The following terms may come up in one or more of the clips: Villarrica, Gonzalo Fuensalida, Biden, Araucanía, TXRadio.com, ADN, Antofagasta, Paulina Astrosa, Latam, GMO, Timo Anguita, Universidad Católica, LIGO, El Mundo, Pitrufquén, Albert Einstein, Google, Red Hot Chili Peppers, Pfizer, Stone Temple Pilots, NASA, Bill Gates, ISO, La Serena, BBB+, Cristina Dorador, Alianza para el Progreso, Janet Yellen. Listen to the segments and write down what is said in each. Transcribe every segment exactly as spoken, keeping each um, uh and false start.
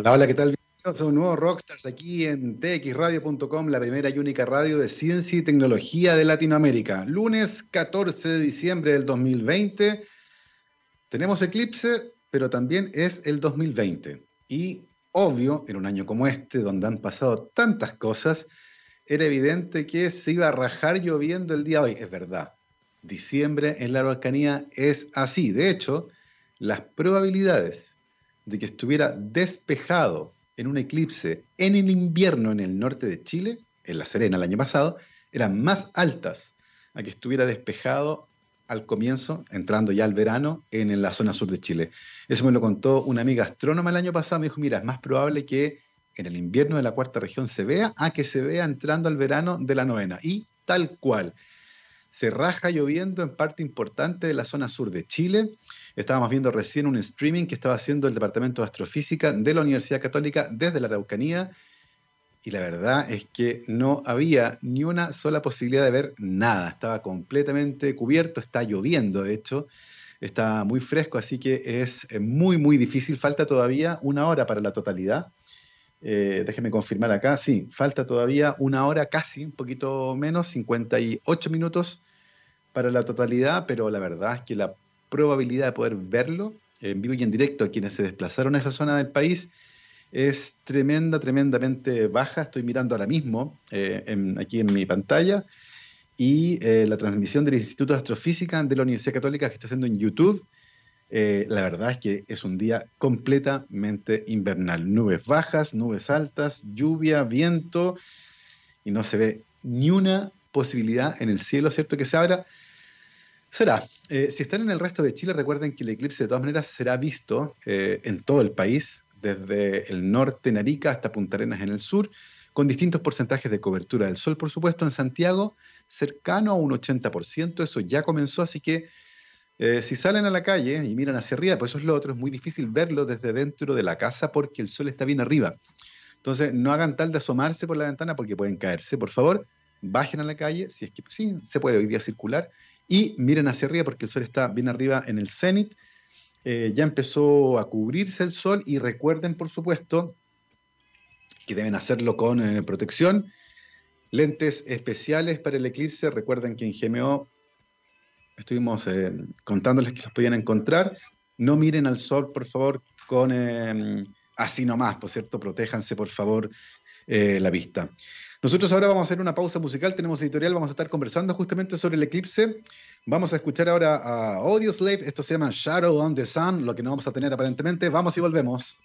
Hola, hola, ¿qué tal? Bienvenidos a un nuevo Rockstars aquí en T X Radio punto com, la primera y única radio de ciencia y tecnología de Latinoamérica. Lunes catorce de diciembre del dos mil veinte, tenemos eclipse, pero también es el dos mil veinte. Y obvio, en un año como este, donde han pasado tantas cosas, era evidente que se iba a rajar lloviendo el día de hoy. Es verdad, diciembre en la Araucanía es así. De hecho, las probabilidades de que estuviera despejado en un eclipse en el invierno en el norte de Chile, en La Serena el año pasado, eran más altas a que estuviera despejado al comienzo, entrando ya al verano, en la zona sur de Chile. Eso me lo contó una amiga astrónoma el año pasado. Me dijo, mira, es más probable que en el invierno de la cuarta región se vea a que se vea entrando al verano de la novena. Y tal cual. Se raja lloviendo en parte importante de la zona sur de Chile. Estábamos viendo recién un streaming que estaba haciendo el Departamento de Astrofísica de la Universidad Católica desde la Araucanía. Y la verdad es que no había ni una sola posibilidad de ver nada. Estaba completamente cubierto, está lloviendo de hecho, está muy fresco, así que es muy muy difícil. Falta todavía una hora para la totalidad. Eh, déjeme confirmar acá, sí, falta todavía una hora casi, un poquito menos, cincuenta y ocho minutos para la totalidad, pero la verdad es que la probabilidad de poder verlo en vivo y en directo a quienes se desplazaron a esa zona del país es tremenda, tremendamente baja. Estoy mirando ahora mismo, eh, en, aquí en mi pantalla, y eh, la transmisión del Instituto de Astrofísica de la Universidad Católica que está haciendo en YouTube. Eh, la verdad es que es un día completamente invernal. Nubes bajas, nubes altas, lluvia, viento, y no se ve ni una posibilidad en el cielo, ¿cierto? Que se abra. Será. Eh, si están en el resto de Chile, recuerden que el eclipse de todas maneras será visto eh, en todo el país, desde el norte, Narica, hasta Punta Arenas en el sur, con distintos porcentajes de cobertura del sol, por supuesto. En Santiago, cercano a un ochenta por ciento, eso ya comenzó, así que eh, si salen a la calle y miran hacia arriba, pues eso es lo otro, es muy difícil verlo desde dentro de la casa porque el sol está bien arriba. Entonces, no hagan tal de asomarse por la ventana porque pueden caerse. Por favor, bajen a la calle, si es que sí, se puede hoy día circular, y miren hacia arriba porque el sol está bien arriba en el cenit. Eh, ya empezó a cubrirse el sol, y recuerden, por supuesto, que deben hacerlo con eh, protección, lentes especiales para el eclipse. Recuerden que en G M O estuvimos eh, contándoles que los podían encontrar. No miren al sol, por favor, con eh, así nomás, por cierto, protéjanse, por favor, eh, la vista. Nosotros ahora vamos a hacer una pausa musical, tenemos editorial, vamos a estar conversando justamente sobre el eclipse. Vamos a escuchar ahora a Audioslave, esto se llama Shadow on the Sun, lo que no vamos a tener aparentemente. Vamos y volvemos.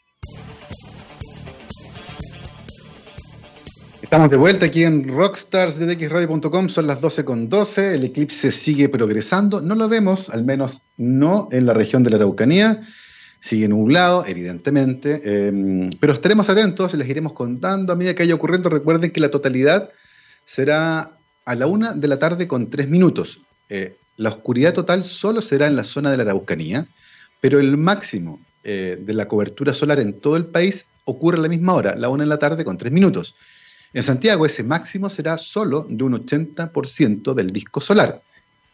Estamos de vuelta aquí en Rockstars de T X Radio punto com, son las doce con doce, el eclipse sigue progresando, no lo vemos, al menos no en la región de la Araucanía. Sigue nublado, evidentemente, eh, pero estaremos atentos, les iremos contando a medida que vaya ocurriendo. Recuerden que la totalidad será a la una de la tarde con tres minutos. Eh, la oscuridad total solo será en la zona de la Araucanía, pero el máximo eh, de la cobertura solar en todo el país ocurre a la misma hora, la una de la tarde con tres minutos. En Santiago ese máximo será solo de un ochenta por ciento del disco solar,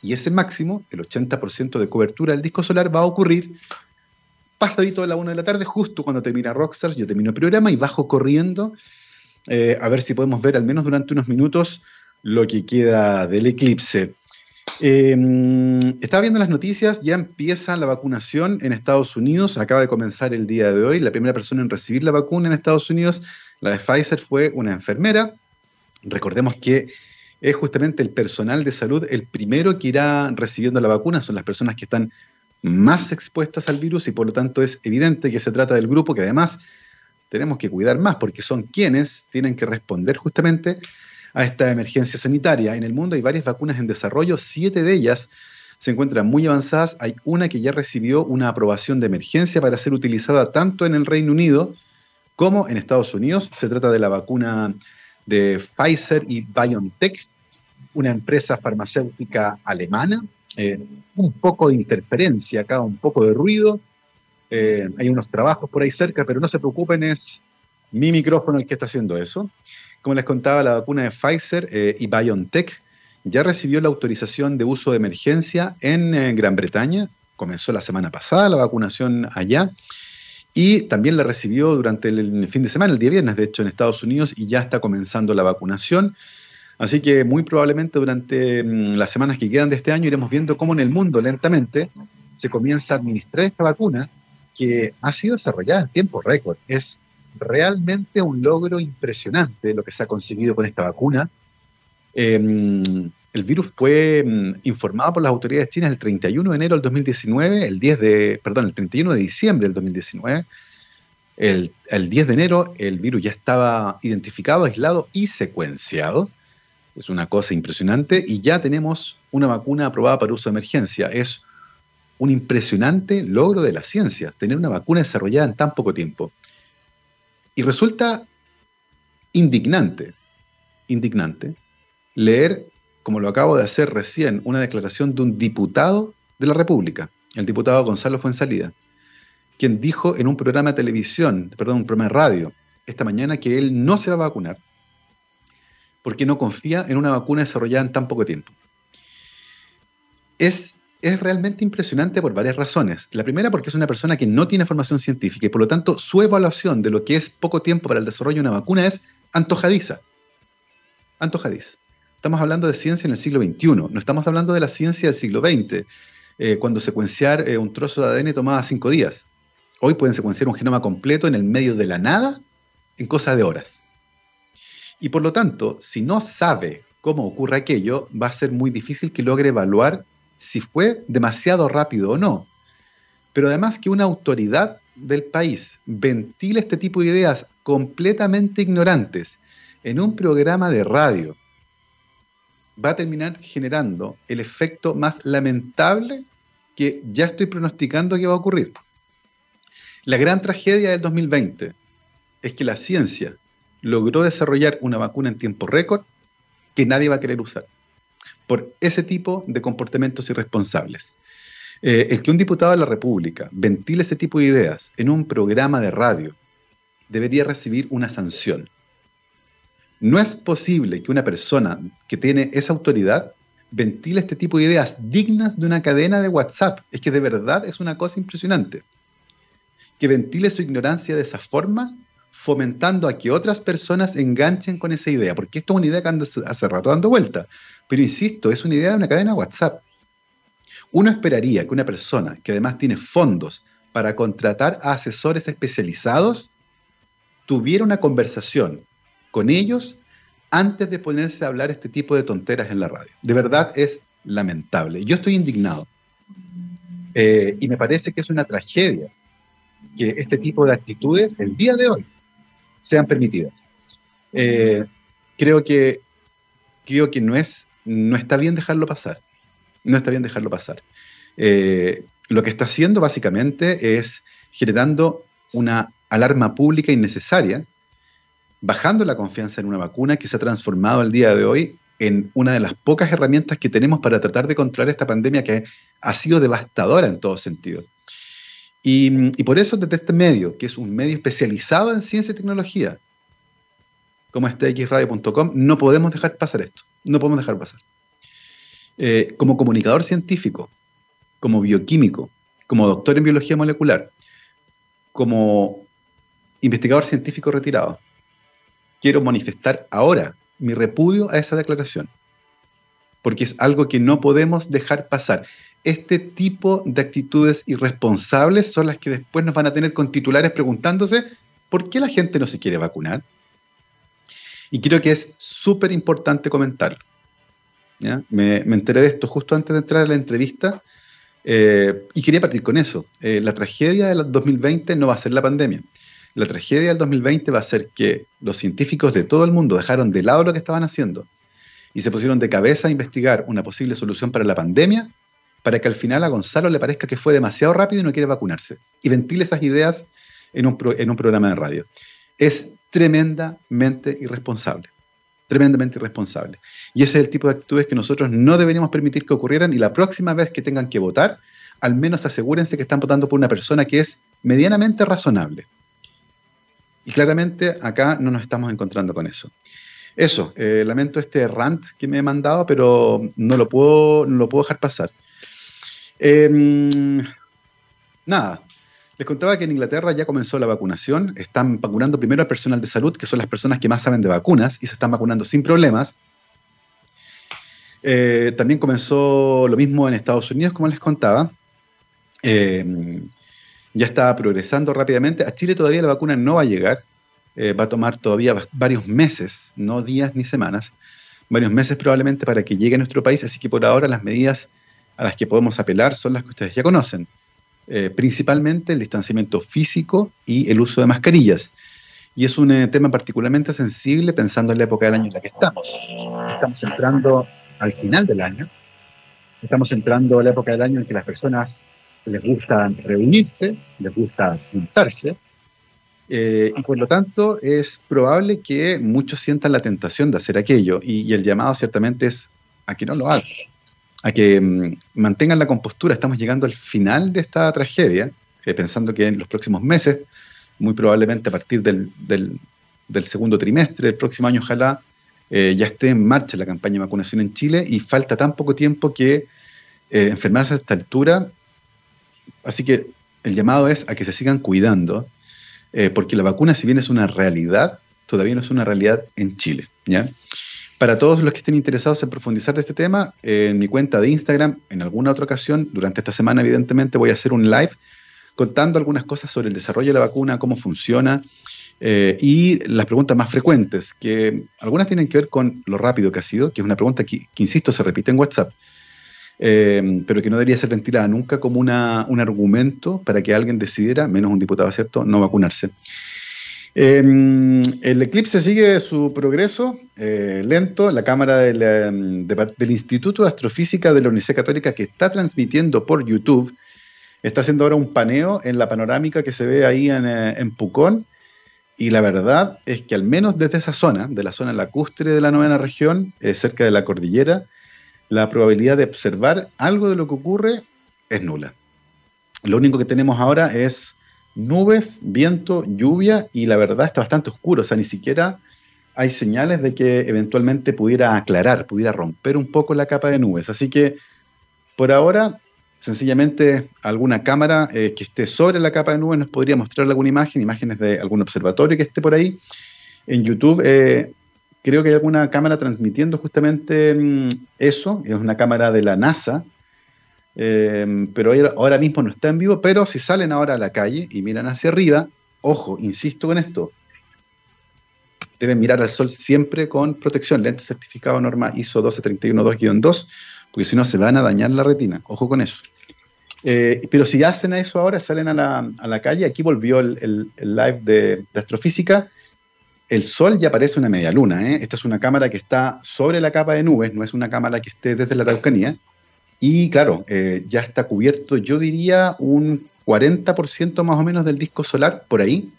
y ese máximo, el ochenta por ciento de cobertura del disco solar, va a ocurrir pasadito a la una de la tarde, justo cuando termina Rockstars. Yo termino el programa y bajo corriendo eh, a ver si podemos ver al menos durante unos minutos lo que queda del eclipse. Eh, estaba viendo las noticias, ya empieza la vacunación en Estados Unidos, acaba de comenzar el día de hoy. La primera persona en recibir la vacuna en Estados Unidos, la de Pfizer, fue una enfermera. Recordemos que es justamente el personal de salud el primero que irá recibiendo la vacuna, son las personas que están más expuestas al virus, y por lo tanto es evidente que se trata del grupo que además tenemos que cuidar más, porque son quienes tienen que responder justamente a esta emergencia sanitaria. En el mundo hay varias vacunas en desarrollo, siete de ellas se encuentran muy avanzadas. Hay una que ya recibió una aprobación de emergencia para ser utilizada tanto en el Reino Unido como en Estados Unidos. Se trata de la vacuna de Pfizer y BioNTech, una empresa farmacéutica alemana. Eh, un poco de interferencia acá, un poco de ruido, eh, hay unos trabajos por ahí cerca, pero no se preocupen, es mi micrófono el que está haciendo eso. Como les contaba, la vacuna de Pfizer eh, y BioNTech ya recibió la autorización de uso de emergencia en eh, Gran Bretaña, comenzó la semana pasada la vacunación allá, y también la recibió durante el fin de semana, el día viernes, de hecho, en Estados Unidos, y ya está comenzando la vacunación. Así que muy probablemente durante las semanas que quedan de este año iremos viendo cómo en el mundo lentamente se comienza a administrar esta vacuna que ha sido desarrollada en tiempo récord. Es realmente un logro impresionante lo que se ha conseguido con esta vacuna. Eh, el virus fue informado por las autoridades chinas el treinta y uno de enero del dos mil diecinueve, el diez de, perdón, el treinta y uno de diciembre del dos mil diecinueve. El, el diez de enero el virus ya estaba identificado, aislado y secuenciado. Es una cosa impresionante y ya tenemos una vacuna aprobada para uso de emergencia. Es un impresionante logro de la ciencia, tener una vacuna desarrollada en tan poco tiempo. Y resulta indignante, indignante, leer, como lo acabo de hacer recién, una declaración de un diputado de la República, el diputado Gonzalo Fuensalida, quien dijo en un programa de televisión, perdón, un programa de radio, esta mañana, que él no se va a vacunar, porque no confía en una vacuna desarrollada en tan poco tiempo. Es, es realmente impresionante por varias razones. La primera, porque es una persona que no tiene formación científica y por lo tanto su evaluación de lo que es poco tiempo para el desarrollo de una vacuna es antojadiza. Antojadiza. Estamos hablando de ciencia en el siglo veintiuno, no estamos hablando de la ciencia del siglo veinte, eh, cuando secuenciar eh, un trozo de A D N tomaba cinco días. Hoy pueden secuenciar un genoma completo en el medio de la nada en cosa de horas. Y por lo tanto, si no sabe cómo ocurre aquello, va a ser muy difícil que logre evaluar si fue demasiado rápido o no. Pero además que una autoridad del país ventile este tipo de ideas completamente ignorantes en un programa de radio, va a terminar generando el efecto más lamentable que ya estoy pronosticando que va a ocurrir. La gran tragedia del dos mil veinte es que la ciencia logró desarrollar una vacuna en tiempo récord que nadie va a querer usar por ese tipo de comportamientos irresponsables. Eh, el que un diputado de la República ventile ese tipo de ideas en un programa de radio debería recibir una sanción. No es posible que una persona que tiene esa autoridad ventile este tipo de ideas dignas de una cadena de WhatsApp. Es que de verdad es una cosa impresionante. Que ventile su ignorancia de esa forma, fomentando a que otras personas enganchen con esa idea, porque esto es una idea que anda hace rato dando vuelta, pero insisto, es una idea de una cadena WhatsApp. Uno esperaría que una persona que además tiene fondos para contratar a asesores especializados, tuviera una conversación con ellos antes de ponerse a hablar este tipo de tonteras en la radio. De verdad es lamentable. Yo estoy indignado. Eh, y me parece que es una tragedia que este tipo de actitudes, el día de hoy, sean permitidas. Eh, creo que, creo que no, es, no está bien dejarlo pasar. No está bien dejarlo pasar. Eh, lo que está haciendo, básicamente, es generando una alarma pública innecesaria, bajando la confianza en una vacuna que se ha transformado al día de hoy en una de las pocas herramientas que tenemos para tratar de controlar esta pandemia que ha sido devastadora en todo sentido. Y, y por eso desde este medio, que es un medio especializado en ciencia y tecnología, como es T X Radio punto com, no podemos dejar pasar esto, no podemos dejar pasar. Eh, como comunicador científico, como bioquímico, como doctor en biología molecular, como investigador científico retirado, quiero manifestar ahora mi repudio a esa declaración, porque es algo que no podemos dejar pasar. Este tipo de actitudes irresponsables son las que después nos van a tener con titulares preguntándose ¿por qué la gente no se quiere vacunar? Y creo que es súper importante comentarlo. ¿Ya? Me, me enteré de esto justo antes de entrar a la entrevista eh, y quería partir con eso. Eh, la tragedia del dos mil veinte no va a ser la pandemia. La tragedia del dos mil veinte va a ser que los científicos de todo el mundo dejaron de lado lo que estaban haciendo y se pusieron de cabeza a investigar una posible solución para la pandemia, para que al final a Gonzalo le parezca que fue demasiado rápido y no quiere vacunarse. Y ventile esas ideas en un, pro, en un programa de radio. Es tremendamente irresponsable. Tremendamente irresponsable. Y ese es el tipo de actitudes que nosotros no deberíamos permitir que ocurrieran, y la próxima vez que tengan que votar, al menos asegúrense que están votando por una persona que es medianamente razonable. Y claramente acá no nos estamos encontrando con eso. Eso, eh, lamento este rant que me he mandado, pero no lo puedo, no lo puedo dejar pasar. Eh, nada, Les contaba que en Inglaterra ya comenzó la vacunación. Están vacunando primero al personal de salud, que son las personas que más saben de vacunas, y se están vacunando sin problemas. Eh, también comenzó lo mismo en Estados Unidos, como les contaba. Eh, ya está progresando rápidamente. A Chile todavía la vacuna no va a llegar. Eh, va a tomar todavía varios meses, no días ni semanas, varios meses probablemente para que llegue a nuestro país. Así que por ahora las medidas a las que podemos apelar son las que ustedes ya conocen. Eh, principalmente el distanciamiento físico y el uso de mascarillas. Y es un eh, tema particularmente sensible pensando en la época del año en la que estamos. Estamos entrando al final del año. Estamos entrando a la época del año en que las personas les gusta reunirse, les gusta juntarse. Eh, y por lo tanto es probable que muchos sientan la tentación de hacer aquello. Y, y el llamado ciertamente es a que no lo hagan, a que mmm, mantengan la compostura. Estamos llegando al final de esta tragedia, eh, pensando que en los próximos meses, muy probablemente a partir del, del, del segundo trimestre del próximo año, ojalá eh, ya esté en marcha la campaña de vacunación en Chile, y falta tan poco tiempo que eh, enfermarse a esta altura. Así que el llamado es a que se sigan cuidando, eh, porque la vacuna, si bien es una realidad, todavía no es una realidad en Chile, ¿ya? Para todos los que estén interesados en profundizar de este tema, eh, en mi cuenta de Instagram, en alguna otra ocasión, durante esta semana evidentemente voy a hacer un live contando algunas cosas sobre el desarrollo de la vacuna, cómo funciona, eh, y las preguntas más frecuentes, que algunas tienen que ver con lo rápido que ha sido, que es una pregunta que, que insisto, se repite en WhatsApp, eh, pero que no debería ser ventilada nunca como una, un argumento para que alguien decidiera, menos un diputado, ¿cierto?, no vacunarse. Eh, el eclipse sigue su progreso eh, lento. La cámara de la, de, del Instituto de Astrofísica de la Universidad Católica, que está transmitiendo por YouTube, está haciendo ahora un paneo en la panorámica que se ve ahí en, en Pucón, y la verdad es que al menos desde esa zona, de la zona lacustre de la novena región, eh, cerca de la cordillera, la probabilidad de observar algo de lo que ocurre es nula. Lo único que tenemos ahora es nubes, viento, lluvia, y la verdad está bastante oscuro. O sea, ni siquiera hay señales de que eventualmente pudiera aclarar, pudiera romper un poco la capa de nubes. Así que, por ahora, sencillamente alguna cámara eh, que esté sobre la capa de nubes nos podría mostrar alguna imagen, imágenes de algún observatorio que esté por ahí. En YouTube eh, creo que hay alguna cámara transmitiendo justamente mmm, eso. Es una cámara de la NASA. Eh, pero ahora mismo no está en vivo, pero si salen ahora a la calle y miran hacia arriba, ojo, insisto con esto, deben mirar al sol siempre con protección, lente certificado norma ISO doce treinta y uno dos guión dos, porque si no se van a dañar la retina, ojo con eso. Eh, pero si hacen eso ahora, salen a la, a la calle, aquí volvió el, el, el live de, de astrofísica, el sol ya parece una media luna, ¿eh? Esta es una cámara que está sobre la capa de nubes, no es una cámara que esté desde la Araucanía. Y claro, eh, ya está cubierto, yo diría, un cuarenta por ciento más o menos del disco solar, por ahí.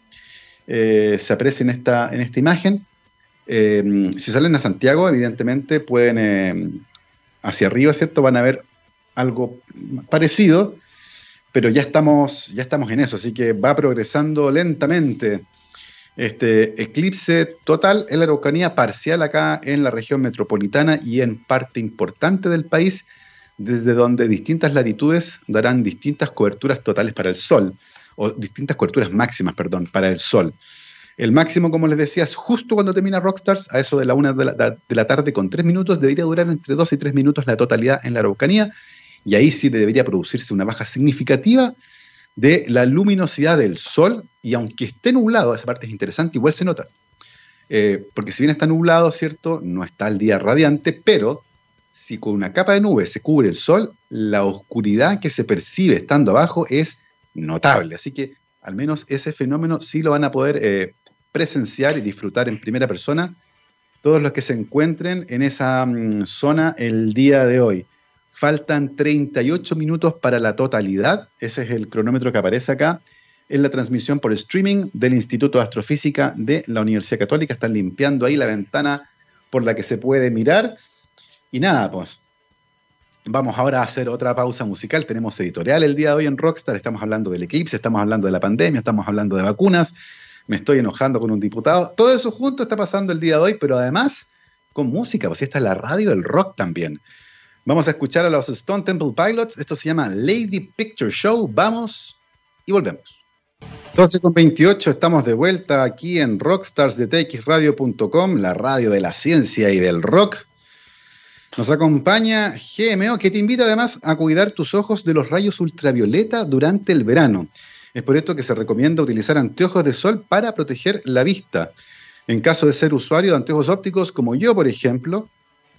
Eh, se aprecia en esta, en esta imagen. Eh, si salen a Santiago, evidentemente pueden, eh, hacia arriba, ¿cierto? Van a ver algo parecido, pero ya estamos, ya estamos en eso, así que va progresando lentamente. Este eclipse total en la Araucanía, parcial acá en la región metropolitana y en parte importante del país, desde donde distintas latitudes darán distintas coberturas totales para el sol, o distintas coberturas máximas, perdón, para el sol. El máximo, como les decía, es justo cuando termina Rockstars, a eso de la una de la, de la tarde con tres minutos, debería durar entre dos y tres minutos la totalidad en la Araucanía, y ahí sí debería producirse una baja significativa de la luminosidad del sol, y aunque esté nublado, esa parte es interesante, igual se nota. Eh, porque si bien está nublado, ¿cierto?, no está el día radiante, pero si con una capa de nubes se cubre el sol, la oscuridad que se percibe estando abajo es notable. Así que al menos ese fenómeno sí lo van a poder eh, presenciar y disfrutar en primera persona todos los que se encuentren en esa mmm, zona el día de hoy. Faltan treinta y ocho minutos para la totalidad. Ese es el cronómetro que aparece acá en la transmisión por streaming del Instituto de Astrofísica de la Universidad Católica. Están limpiando ahí la ventana por la que se puede mirar. Y nada, pues, vamos ahora a hacer otra pausa musical. Tenemos editorial el día de hoy en Rockstar, estamos hablando del eclipse, estamos hablando de la pandemia, estamos hablando de vacunas, me estoy enojando con un diputado. Todo eso junto está pasando el día de hoy, pero además con música, pues esta es la radio del rock también. Vamos a escuchar a los Stone Temple Pilots, esto se llama Lady Picture Show, vamos y volvemos. doce con veintiocho, estamos de vuelta aquí en Rockstars de T X Radio punto com, la radio de la ciencia y del rock. Nos acompaña G M O, que te invita además a cuidar tus ojos de los rayos ultravioleta durante el verano. Es por esto que se recomienda utilizar anteojos de sol para proteger la vista. En caso de ser usuario de anteojos ópticos, como yo, por ejemplo,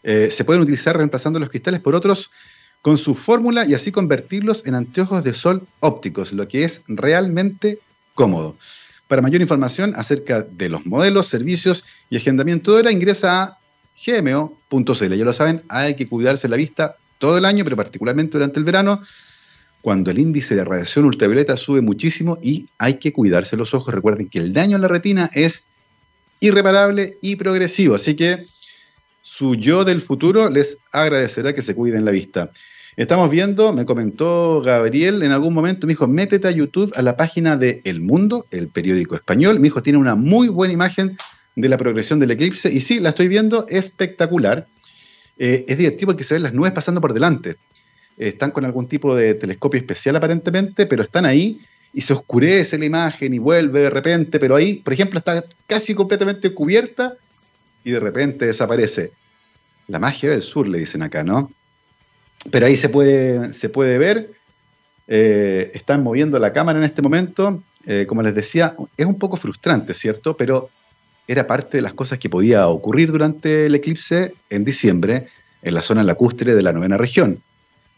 eh, se pueden utilizar reemplazando los cristales por otros con su fórmula y así convertirlos en anteojos de sol ópticos, lo que es realmente cómodo. Para mayor información acerca de los modelos, servicios y agendamiento de hora, ingresa a G M O punto C L. Ya lo saben, hay que cuidarse la vista todo el año, pero particularmente durante el verano, cuando el índice de radiación ultravioleta sube muchísimo y hay que cuidarse los ojos. Recuerden que el daño en la retina es irreparable y progresivo, así que su yo del futuro les agradecerá que se cuiden la vista. Estamos viendo, me comentó Gabriel en algún momento, me dijo, métete a YouTube, a la página de El Mundo, el periódico español. Me dijo, tiene una muy buena imagen de la progresión del eclipse. Y sí, la estoy viendo, espectacular. Eh, es divertido porque se ven las nubes pasando por delante. Eh, están con algún tipo de telescopio especial aparentemente, pero están ahí y se oscurece la imagen y vuelve de repente. Pero ahí, por ejemplo, está casi completamente cubierta y de repente desaparece. La magia del sur, le dicen acá, ¿no? Pero ahí se puede, se puede ver, eh, están moviendo la cámara en este momento, eh, como les decía, es un poco frustrante, ¿cierto? Pero era parte de las cosas que podía ocurrir durante el eclipse en diciembre, en la zona lacustre de la novena región,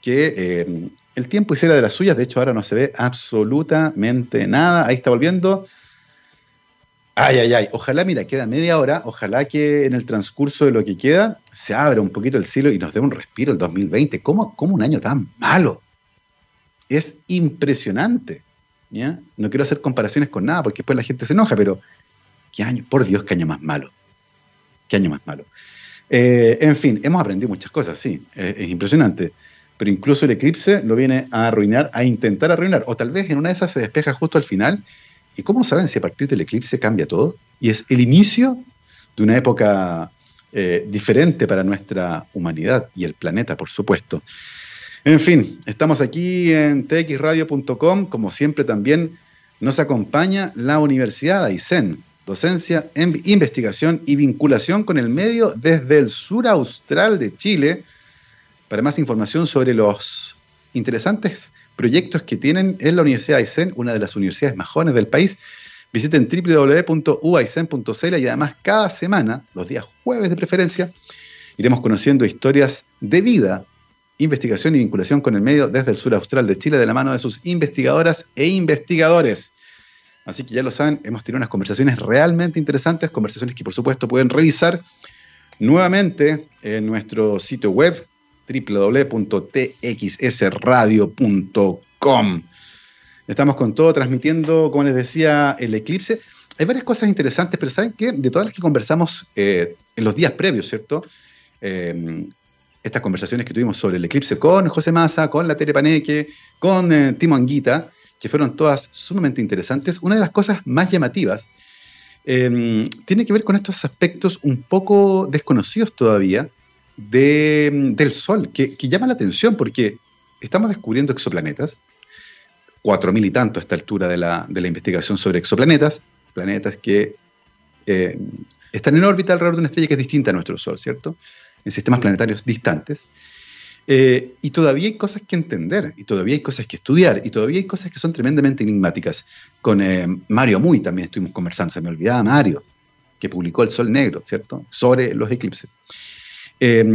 que eh, el tiempo hiciera de las suyas. De hecho ahora no se ve absolutamente nada, ahí está volviendo. Ay, ay, ay, ojalá, mira, queda media hora, ojalá que en el transcurso de lo que queda se abra un poquito el cielo y nos dé un respiro el dos mil veinte. ¿Cómo, cómo un año tan malo? Es impresionante, ¿ya? No quiero hacer comparaciones con nada porque después la gente se enoja, pero qué año, por Dios, qué año más malo. Qué año más malo. Eh, en fin, hemos aprendido muchas cosas, sí, es, es impresionante. Pero incluso el eclipse lo viene a arruinar, a intentar arruinar, o tal vez en una de esas se despeja justo al final. ¿Y cómo saben si a partir del eclipse cambia todo? Y es el inicio de una época eh, diferente para nuestra humanidad y el planeta, por supuesto. En fin, estamos aquí en T X Radio punto com. Como siempre también nos acompaña la Universidad Aysén. Docencia, en investigación y vinculación con el medio desde el sur austral de Chile. Para más información sobre los interesantes proyectos que tienen en la Universidad Aysén, una de las universidades más jóvenes del país, visiten doble u doble u doble u punto u aysén punto c l y además cada semana, los días jueves de preferencia, iremos conociendo historias de vida, investigación y vinculación con el medio desde el sur austral de Chile de la mano de sus investigadoras e investigadores. Así que ya lo saben, hemos tenido unas conversaciones realmente interesantes, conversaciones que por supuesto pueden revisar nuevamente en nuestro sitio web doble u doble u doble u punto T X S radio punto com. Estamos con todo transmitiendo, como les decía, el eclipse. Hay varias cosas interesantes, pero ¿saben qué? De todas las que conversamos eh, en los días previos, ¿cierto? Eh, estas conversaciones que tuvimos sobre el eclipse con José Maza, con la Tere Paneque, con eh, Timo Anguita, que fueron todas sumamente interesantes. Una de las cosas más llamativas eh, tiene que ver con estos aspectos un poco desconocidos todavía, De, del Sol, que, que llama la atención porque estamos descubriendo exoplanetas, cuatro mil y tanto a esta altura de la, de la investigación sobre exoplanetas, planetas que eh, están en órbita alrededor de una estrella que es distinta a nuestro Sol, ¿cierto? En sistemas planetarios distantes. Eh, y todavía hay cosas que entender, y todavía hay cosas que estudiar, y todavía hay cosas que son tremendamente enigmáticas. Con eh, Mario Hamuy también estuvimos conversando, se me olvidaba Mario, que publicó El Sol Negro, ¿cierto? Sobre los eclipses. Eh,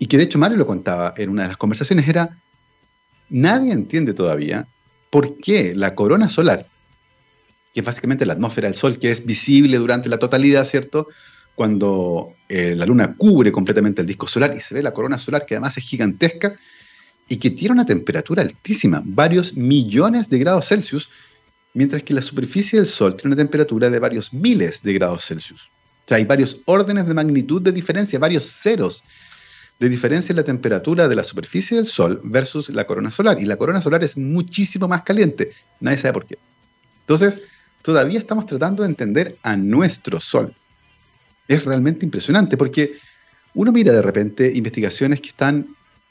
y que de hecho Mario lo contaba en una de las conversaciones, era, nadie entiende todavía por qué la corona solar, que es básicamente la atmósfera del Sol, que es visible durante la totalidad, ¿cierto? Cuando eh, la Luna cubre completamente el disco solar y se ve la corona solar, que además es gigantesca y que tiene una temperatura altísima, varios millones de grados Celsius, mientras que la superficie del Sol tiene una temperatura de varios miles de grados Celsius. O sea, hay varios órdenes de magnitud de diferencia, varios ceros de diferencia en la temperatura de la superficie del Sol versus la corona solar. Y la corona solar es muchísimo más caliente. Nadie sabe por qué. Entonces, todavía estamos tratando de entender a nuestro Sol. Es realmente impresionante porque uno mira de repente investigaciones que están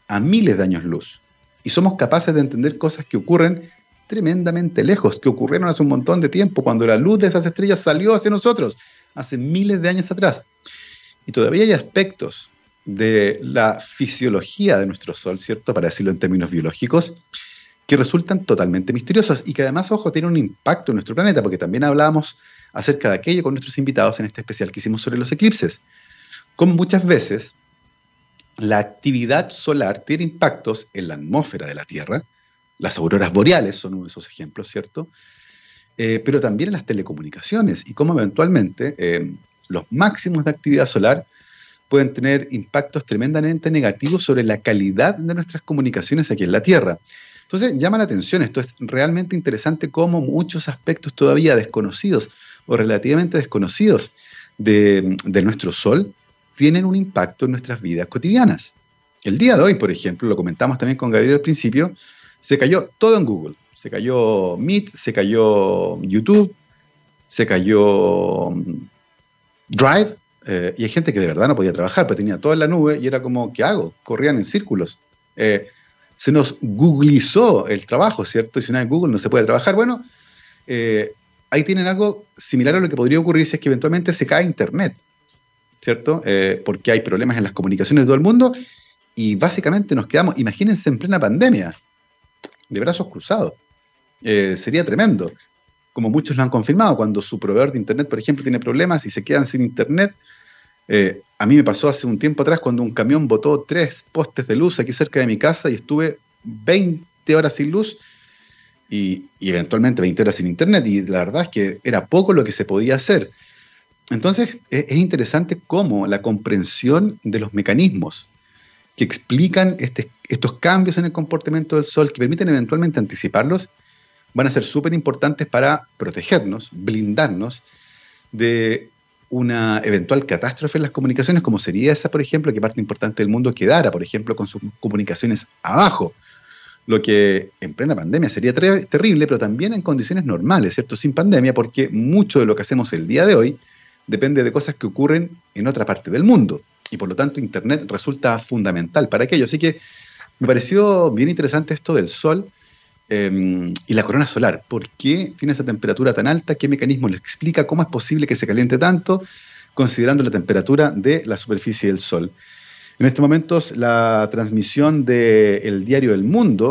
a miles de años luz y somos capaces de entender cosas que ocurren tremendamente lejos, que ocurrieron hace un montón de tiempo, cuando la luz de esas estrellas salió hacia nosotros, hace miles de años atrás. Y todavía hay aspectos de la fisiología de nuestro Sol, ¿cierto?, para decirlo en términos biológicos, que resultan totalmente misteriosos y que además, ojo, tienen un impacto en nuestro planeta, porque también hablábamos acerca de aquello con nuestros invitados en este especial que hicimos sobre los eclipses. Como muchas veces, la actividad solar tiene impactos en la atmósfera de la Tierra, las auroras boreales son uno de esos ejemplos, ¿cierto?, eh, pero también en las telecomunicaciones y cómo eventualmente eh, los máximos de actividad solar pueden tener impactos tremendamente negativos sobre la calidad de nuestras comunicaciones aquí en la Tierra. Entonces, llama la atención, esto es realmente interesante cómo muchos aspectos todavía desconocidos o relativamente desconocidos de, de nuestro Sol tienen un impacto en nuestras vidas cotidianas. El día de hoy, por ejemplo, lo comentamos también con Gabriel al principio, se cayó todo en Google. Se cayó Meet, se cayó YouTube, se cayó Drive, eh, y hay gente que de verdad no podía trabajar, pero tenía todo en la nube y era como, ¿qué hago? Corrían en círculos. Eh, Se nos googleizó el trabajo, ¿cierto? Y si no hay Google no se puede trabajar. Bueno, eh, ahí tienen algo similar a lo que podría ocurrir si es que eventualmente se cae Internet, ¿cierto? Eh, porque hay problemas en las comunicaciones de todo el mundo y básicamente nos quedamos, imagínense en plena pandemia, de brazos cruzados. Eh, sería tremendo. Como muchos lo han confirmado, cuando su proveedor de Internet, por ejemplo, tiene problemas y se quedan sin Internet. Eh, a mí me pasó hace un tiempo atrás cuando un camión botó tres postes de luz aquí cerca de mi casa y estuve veinte horas sin luz y, y eventualmente veinte horas sin internet, y la verdad es que era poco lo que se podía hacer. Entonces es, es interesante cómo la comprensión de los mecanismos que explican este, estos cambios en el comportamiento del Sol, que permiten eventualmente anticiparlos, van a ser súper importantes para protegernos, blindarnos de una eventual catástrofe en las comunicaciones, como sería esa, por ejemplo, que parte importante del mundo quedara, por ejemplo, con sus comunicaciones abajo, lo que en plena pandemia sería ter- terrible, pero también en condiciones normales, ¿cierto?, sin pandemia, porque mucho de lo que hacemos el día de hoy depende de cosas que ocurren en otra parte del mundo, y por lo tanto Internet resulta fundamental para aquello. Así que me pareció bien interesante esto del Sol Eh, y la corona solar. ¿Por qué tiene esa temperatura tan alta? ¿Qué mecanismo lo explica? ¿Cómo es posible que se caliente tanto considerando la temperatura de la superficie del Sol? En estos momentos la transmisión del diario El Mundo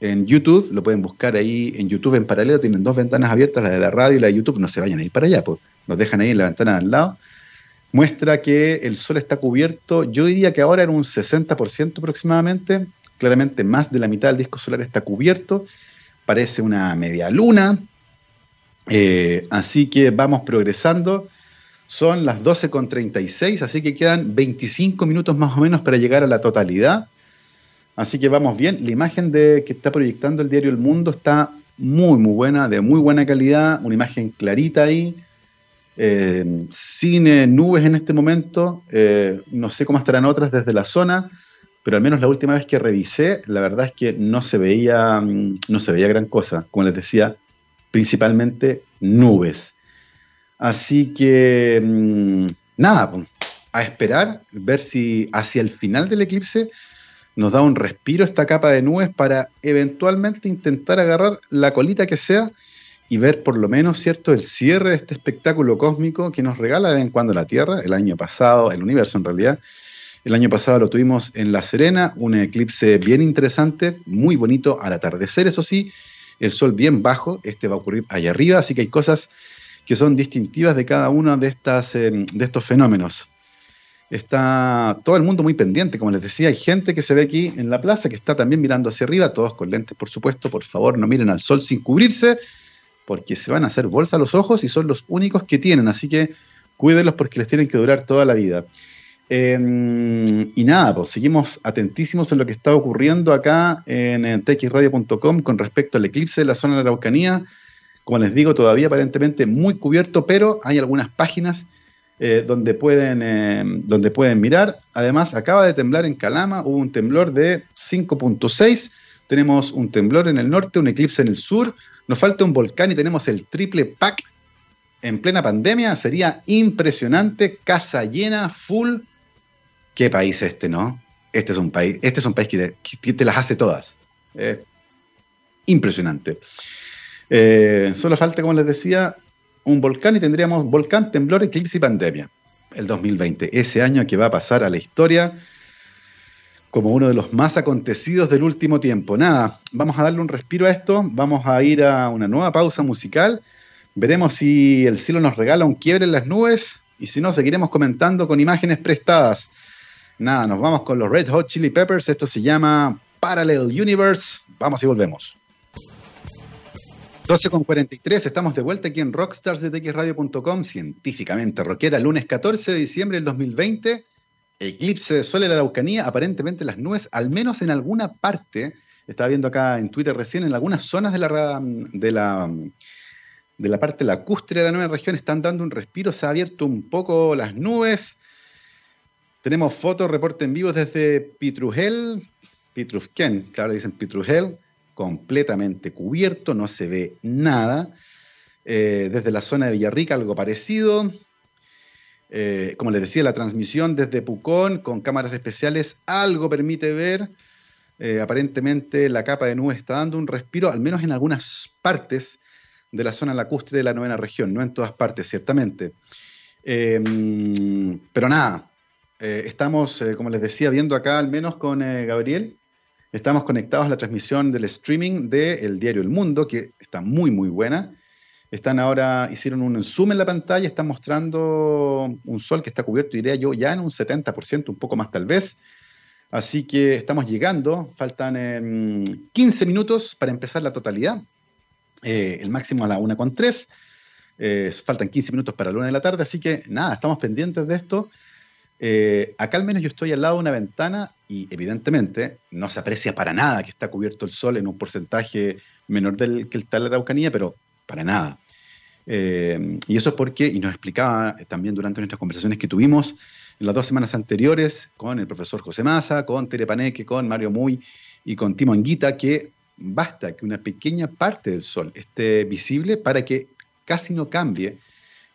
en YouTube, lo pueden buscar ahí en YouTube en paralelo, tienen dos ventanas abiertas, la de la radio y la de YouTube, no se vayan a ir para allá, pues nos dejan ahí en la ventana al lado, muestra que el Sol está cubierto, yo diría que ahora en un sesenta por ciento aproximadamente. Claramente más de la mitad del disco solar está cubierto, parece una media luna, eh, así que vamos progresando, son las doce con treinta y seis, así que quedan veinticinco minutos más o menos para llegar a la totalidad, así que vamos bien. La imagen de, que está proyectando el diario El Mundo está muy muy buena, de muy buena calidad, una imagen clarita ahí, eh, sin eh, nubes en este momento, eh, no sé cómo estarán otras desde la zona, pero al menos la última vez que revisé, la verdad es que no se veía, no se veía gran cosa, como les decía, principalmente nubes. Así que, nada, a esperar, ver si hacia el final del eclipse nos da un respiro esta capa de nubes para eventualmente intentar agarrar la colita que sea y ver por lo menos, ¿cierto?, el cierre de este espectáculo cósmico que nos regala de vez en cuando la Tierra, el año pasado, el universo en realidad. El año pasado lo tuvimos en La Serena, un eclipse bien interesante, muy bonito al atardecer, eso sí, el sol bien bajo, este va a ocurrir allá arriba, así que hay cosas que son distintivas de cada uno de, estas, de estos fenómenos. Está todo el mundo muy pendiente, como les decía, hay gente que se ve aquí en la plaza que está también mirando hacia arriba, todos con lentes por supuesto, por favor no miren al sol sin cubrirse, porque se van a hacer bolsa a los ojos y son los únicos que tienen, así que cuídenlos porque les tienen que durar toda la vida. Eh, y nada, pues seguimos atentísimos en lo que está ocurriendo acá en T X Radio punto com con respecto al eclipse de la zona de la Araucanía. Como les digo, todavía aparentemente muy cubierto, pero hay algunas páginas eh, donde, pueden, eh, donde pueden mirar. Además, acaba de temblar en Calama, hubo un temblor de cinco punto seis. Tenemos un temblor en el norte, un eclipse en el sur. Nos falta un volcán y tenemos el triple pack en plena pandemia. Sería impresionante, casa llena, full. ¿Qué país este, no? Este es un país, este es un país que, que te las hace todas. Eh, impresionante. Eh, solo falta, como les decía, un volcán y tendríamos volcán, temblor, eclipse y pandemia. El dos mil veinte, ese año que va a pasar a la historia como uno de los más acontecidos del último tiempo. Nada, vamos a darle un respiro a esto, vamos a ir a una nueva pausa musical, veremos si el cielo nos regala un quiebre en las nubes, y si no, seguiremos comentando con imágenes prestadas. Nada, nos vamos con los Red Hot Chili Peppers, esto se llama Parallel Universe, vamos y volvemos. doce con cuarenta y tres, estamos de vuelta aquí en Rockstars de T X Radio punto com, científicamente rockera, lunes catorce de diciembre del dos mil veinte, eclipse de sol en la Araucanía, aparentemente las nubes, al menos en alguna parte, estaba viendo acá en Twitter recién, en algunas zonas de la, de la, de la parte lacustre de la nueva región están dando un respiro, se ha abierto un poco las nubes, tenemos fotos, reporte en vivo desde Pitrujel, Pitrufquén, claro, dicen Pitrujel, completamente cubierto, no se ve nada. Eh, desde la zona de Villarrica, algo parecido. Eh, como les decía, la transmisión desde Pucón, con cámaras especiales, algo permite ver. Eh, aparentemente la capa de nube está dando un respiro, al menos en algunas partes de la zona lacustre de la novena región, no en todas partes, ciertamente. Eh, pero nada, eh, estamos, eh, como les decía, viendo acá, al menos con eh, Gabriel, estamos conectados a la transmisión del streaming del diario El Mundo, que está muy, muy buena. Están ahora, hicieron un zoom en la pantalla, están mostrando un sol que está cubierto, diría yo, ya en un setenta por ciento, un poco más tal vez. Así que estamos llegando, faltan eh, quince minutos para empezar la totalidad. Eh, el máximo a la una con tres. Eh, faltan quince minutos para la una de la tarde, así que nada, estamos pendientes de esto. Eh, acá al menos yo estoy al lado de una ventana y evidentemente no se aprecia para nada que está cubierto el sol en un porcentaje menor del que está la Araucanía, pero para nada. Eh, y eso es porque, y nos explicaba también durante nuestras conversaciones que tuvimos en las dos semanas anteriores con el profesor José Maza, con Tere Paneque, con Mario Hamuy y con Timo Anguita, que basta que una pequeña parte del sol esté visible para que casi no cambie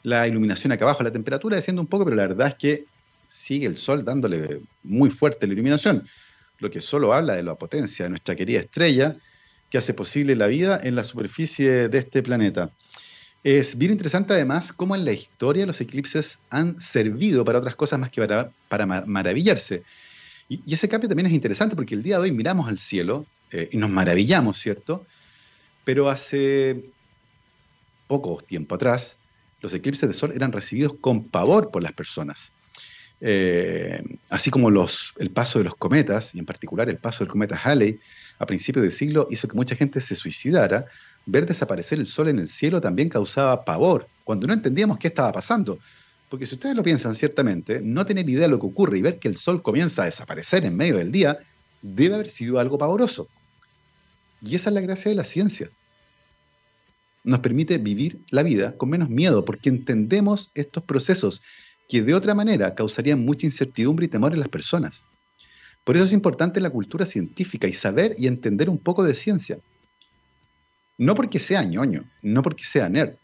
la iluminación acá abajo, la temperatura desciende un poco, pero la verdad es que sigue el sol dándole muy fuerte la iluminación, lo que solo habla de la potencia de nuestra querida estrella que hace posible la vida en la superficie de este planeta. Es bien interesante además cómo en la historia los eclipses han servido para otras cosas más que para, para maravillarse. Y, y ese cambio también es interesante porque el día de hoy miramos al cielo eh, y nos maravillamos, ¿cierto? Pero hace poco tiempo atrás los eclipses de sol eran recibidos con pavor por las personas. Eh, así como los, el paso de los cometas, y en particular el paso del cometa Halley, a principios del siglo hizo que mucha gente se suicidara, ver desaparecer el sol en el cielo también causaba pavor, cuando no entendíamos qué estaba pasando. Porque si ustedes lo piensan ciertamente, no tener idea de lo que ocurre y ver que el sol comienza a desaparecer en medio del día, debe haber sido algo pavoroso. Y esa es la gracia de la ciencia. Nos permite vivir la vida con menos miedo, porque entendemos estos procesos que de otra manera causarían mucha incertidumbre y temor en las personas. Por eso es importante la cultura científica y saber y entender un poco de ciencia. No porque sea ñoño, no porque sea nerd,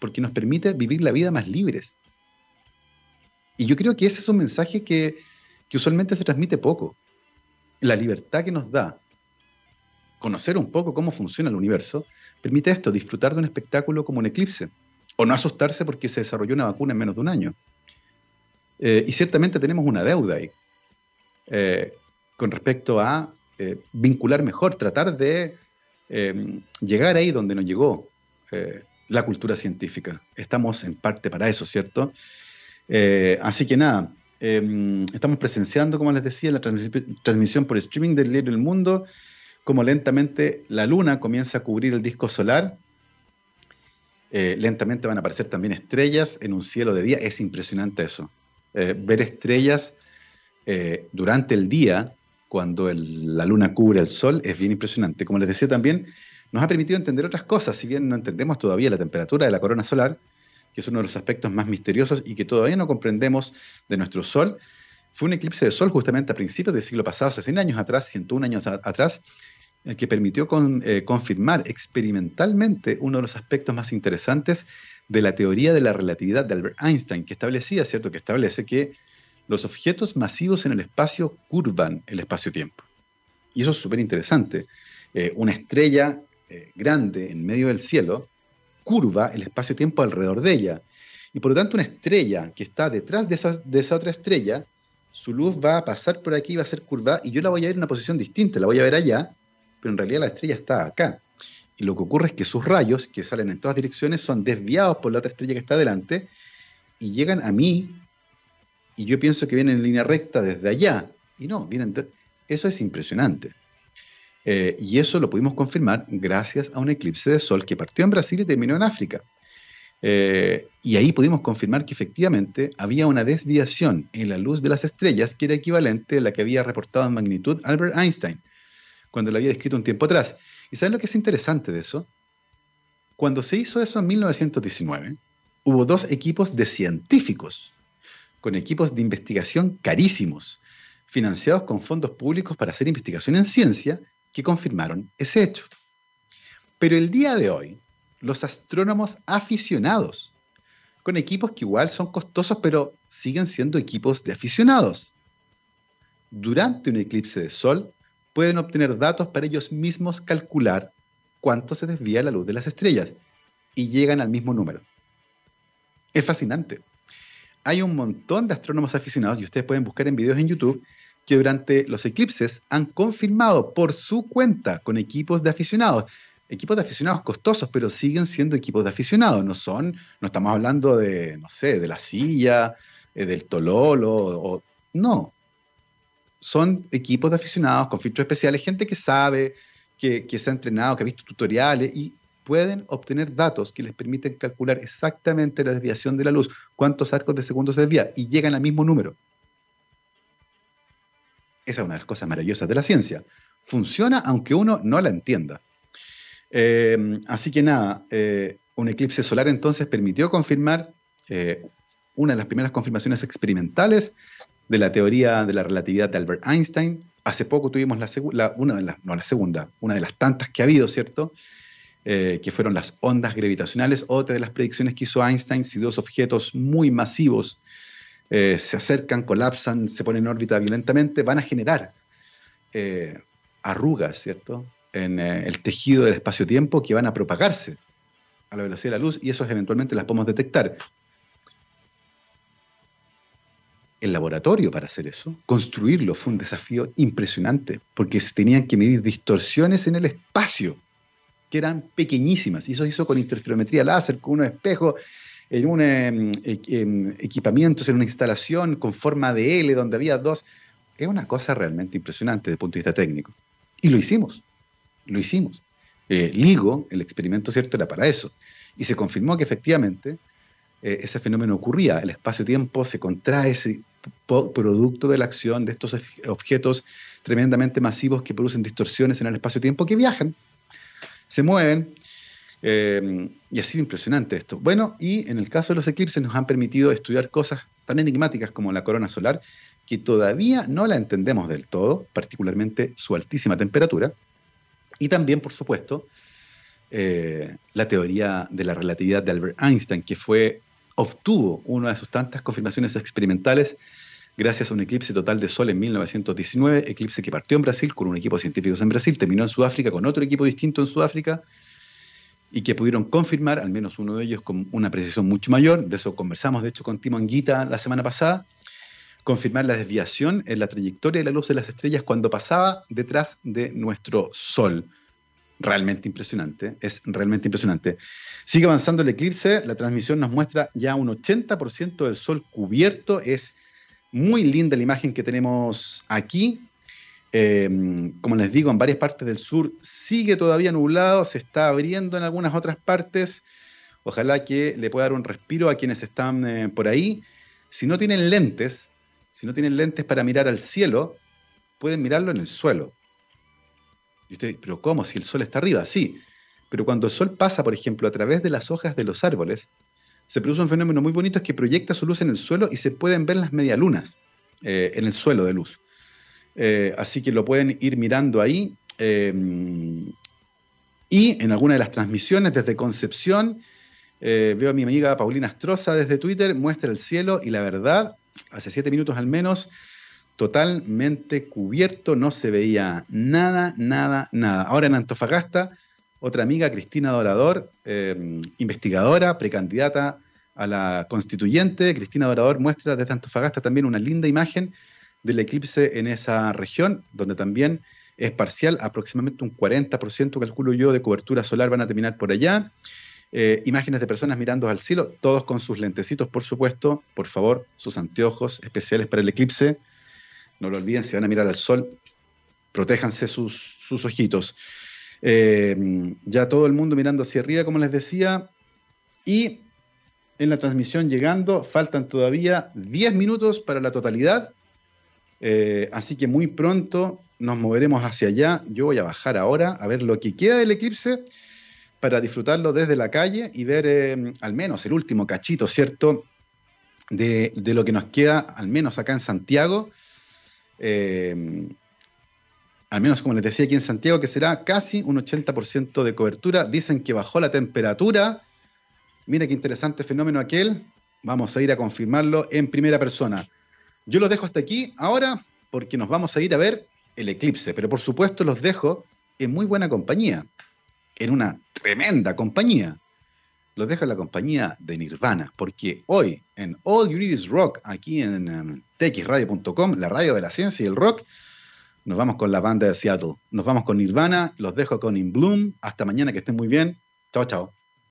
porque nos permite vivir la vida más libres. Y yo creo que ese es un mensaje que, que usualmente se transmite poco. La libertad que nos da conocer un poco cómo funciona el universo permite esto, disfrutar de un espectáculo como un eclipse, o no asustarse porque se desarrolló una vacuna en menos de un año. Eh, y ciertamente tenemos una deuda ahí eh, con respecto a eh, vincular mejor, tratar de eh, llegar ahí donde nos llegó eh, la cultura científica. Estamos en parte para eso, ¿cierto? Eh, así que nada, eh, estamos presenciando, como les decía, la transmis- transmisión por streaming del diario El Mundo, como lentamente la luna comienza a cubrir el disco solar. Eh, lentamente van a aparecer también estrellas en un cielo de día. Es impresionante eso. Eh, ver estrellas eh, durante el día cuando el, la luna cubre el sol es bien impresionante. Como les decía también, nos ha permitido entender otras cosas, si bien no entendemos todavía la temperatura de la corona solar, que es uno de los aspectos más misteriosos y que todavía no comprendemos de nuestro sol. Fue un eclipse de sol justamente a principios del siglo pasado, hace cien años atrás, ciento un años a, atrás, el que permitió con, eh, confirmar experimentalmente uno de los aspectos más interesantes de la teoría de la relatividad de Albert Einstein, que establecía, ¿cierto?, que establece que los objetos masivos en el espacio curvan el espacio-tiempo. Y eso es súper interesante. Eh, una estrella eh, grande en medio del cielo curva el espacio-tiempo alrededor de ella. Y por lo tanto una estrella que está detrás de esa, de esa otra estrella, su luz va a pasar por aquí, va a ser curvada, y yo la voy a ver en una posición distinta, la voy a ver allá, pero en realidad la estrella está acá. Y lo que ocurre es que sus rayos, que salen en todas direcciones, son desviados por la otra estrella que está delante, y llegan a mí, y yo pienso que vienen en línea recta desde allá, y no, vienen... De... Eso es impresionante. Eh, y eso lo pudimos confirmar gracias a un eclipse de sol que partió en Brasil y terminó en África. Eh, y ahí pudimos confirmar que efectivamente había una desviación en la luz de las estrellas que era equivalente a la que había reportado en magnitud Albert Einstein, cuando la había descrito un tiempo atrás. ¿Y saben lo que es interesante de eso? Cuando se hizo eso en mil novecientos diecinueve, hubo dos equipos de científicos, con equipos de investigación carísimos, financiados con fondos públicos para hacer investigación en ciencia, que confirmaron ese hecho. Pero el día de hoy, los astrónomos aficionados, con equipos que igual son costosos, pero siguen siendo equipos de aficionados, durante un eclipse de sol, pueden obtener datos para ellos mismos calcular cuánto se desvía la luz de las estrellas, y llegan al mismo número. Es fascinante. Hay un montón de astrónomos aficionados, y ustedes pueden buscar en videos en YouTube, que durante los eclipses han confirmado por su cuenta con equipos de aficionados. Equipos de aficionados costosos, pero siguen siendo equipos de aficionados. No son, no estamos hablando de, no sé, de la silla, eh, del tololo, o, o, no. Son equipos de aficionados con filtros especiales, gente que sabe, que, que se ha entrenado, que ha visto tutoriales, y pueden obtener datos que les permiten calcular exactamente la desviación de la luz, cuántos arcos de segundo se desvía, y llegan al mismo número. Esa es una de las cosas maravillosas de la ciencia. Funciona aunque uno no la entienda. Eh, así que nada, eh, un eclipse solar entonces permitió confirmar eh, una de las primeras confirmaciones experimentales de la teoría de la relatividad de Albert Einstein. Hace poco tuvimos la, segu- la, una de las, no, la segunda, una de las tantas que ha habido, ¿cierto? Eh, que fueron las ondas gravitacionales. Otra de las predicciones que hizo Einstein: si dos objetos muy masivos eh, se acercan, colapsan, se ponen en órbita violentamente, van a generar eh, arrugas, ¿cierto?, en el tejido del espacio-tiempo, que van a propagarse a la velocidad de la luz, y esos eventualmente las podemos detectar. El laboratorio para hacer eso, construirlo, fue un desafío impresionante, porque se tenían que medir distorsiones en el espacio, que eran pequeñísimas, y eso se hizo con interferometría láser, con unos espejos, en un eh, eh, equipamientos, en una instalación con forma de L, donde había dos. Es una cosa realmente impresionante desde el punto de vista técnico. Y lo hicimos. Lo hicimos. Eh, LIGO, el experimento, ¿cierto?, era para eso. Y se confirmó que efectivamente eh, ese fenómeno ocurría. El espacio-tiempo se contrae, ese po- producto de la acción de estos objetos tremendamente masivos que producen distorsiones en el espacio-tiempo, que viajan, se mueven. Eh, y ha sido impresionante esto. Bueno, y en el caso de los eclipses nos han permitido estudiar cosas tan enigmáticas como la corona solar, que todavía no la entendemos del todo, particularmente su altísima temperatura. Y también, por supuesto, eh, la teoría de la relatividad de Albert Einstein, que fue, obtuvo una de sus tantas confirmaciones experimentales gracias a un eclipse total de sol en mil novecientos diecinueve, eclipse que partió en Brasil con un equipo de científicos en Brasil, terminó en Sudáfrica con otro equipo distinto en Sudáfrica, y que pudieron confirmar, al menos uno de ellos, con una precisión mucho mayor. De eso conversamos, de hecho, con Timo Anguita la semana pasada, confirmar la desviación en la trayectoria de la luz de las estrellas cuando pasaba detrás de nuestro Sol. Realmente impresionante, es realmente impresionante. Sigue avanzando el eclipse, la transmisión nos muestra ya un ochenta por ciento del Sol cubierto. Es muy linda la imagen que tenemos aquí. Eh, como les digo, en varias partes del sur sigue todavía nublado, se está abriendo en algunas otras partes. Ojalá que le pueda dar un respiro a quienes están eh, por ahí. Si no tienen lentes... Si no tienen lentes para mirar al cielo, pueden mirarlo en el suelo. Y usted, ¿pero cómo? Si el sol está arriba, sí. Pero cuando el sol pasa, por ejemplo, a través de las hojas de los árboles, se produce un fenómeno muy bonito, es que proyecta su luz en el suelo y se pueden ver las medialunas eh, en el suelo de luz. Eh, así que lo pueden ir mirando ahí. Eh, y en alguna de las transmisiones desde Concepción, eh, veo a mi amiga Paulina Astrosa desde Twitter, muestra el cielo y la verdad... Hace siete minutos al menos, totalmente cubierto, no se veía nada, nada, nada. Ahora en Antofagasta otra amiga, Cristina Dorador, eh, investigadora, precandidata a la constituyente. Cristina Dorador muestra desde Antofagasta también una linda imagen del eclipse en esa región, donde también es parcial, aproximadamente un cuarenta por ciento, calculo yo, de cobertura solar van a terminar por allá. Eh, imágenes de personas mirando al cielo, todos con sus lentecitos, por supuesto. Por favor, sus anteojos especiales para el eclipse. No lo olviden, si van a mirar al sol, protéjanse sus, sus ojitos. Eh, ya todo el mundo mirando hacia arriba, como les decía. Y en la transmisión llegando, faltan todavía diez minutos para la totalidad. Eh, así que muy pronto nos moveremos hacia allá. Yo voy a bajar ahora a ver lo que queda del eclipse para disfrutarlo desde la calle y ver eh, al menos el último cachito, ¿cierto?, de, de lo que nos queda, al menos acá en Santiago. Eh, al menos, como les decía, aquí en Santiago, que será casi un ochenta por ciento de cobertura. Dicen que bajó la temperatura. Mira qué interesante fenómeno aquel. Vamos a ir a confirmarlo en primera persona. Yo los dejo hasta aquí ahora porque nos vamos a ir a ver el eclipse, pero por supuesto los dejo en muy buena compañía, en una tremenda compañía. Los dejo en la compañía de Nirvana, porque hoy en All You Need Is Rock, aquí en um, T X Radio punto com, la radio de la ciencia y el rock, nos vamos con la banda de Seattle. Nos vamos con Nirvana, los dejo con In Bloom. Hasta mañana, que estén muy bien. Chao, chao.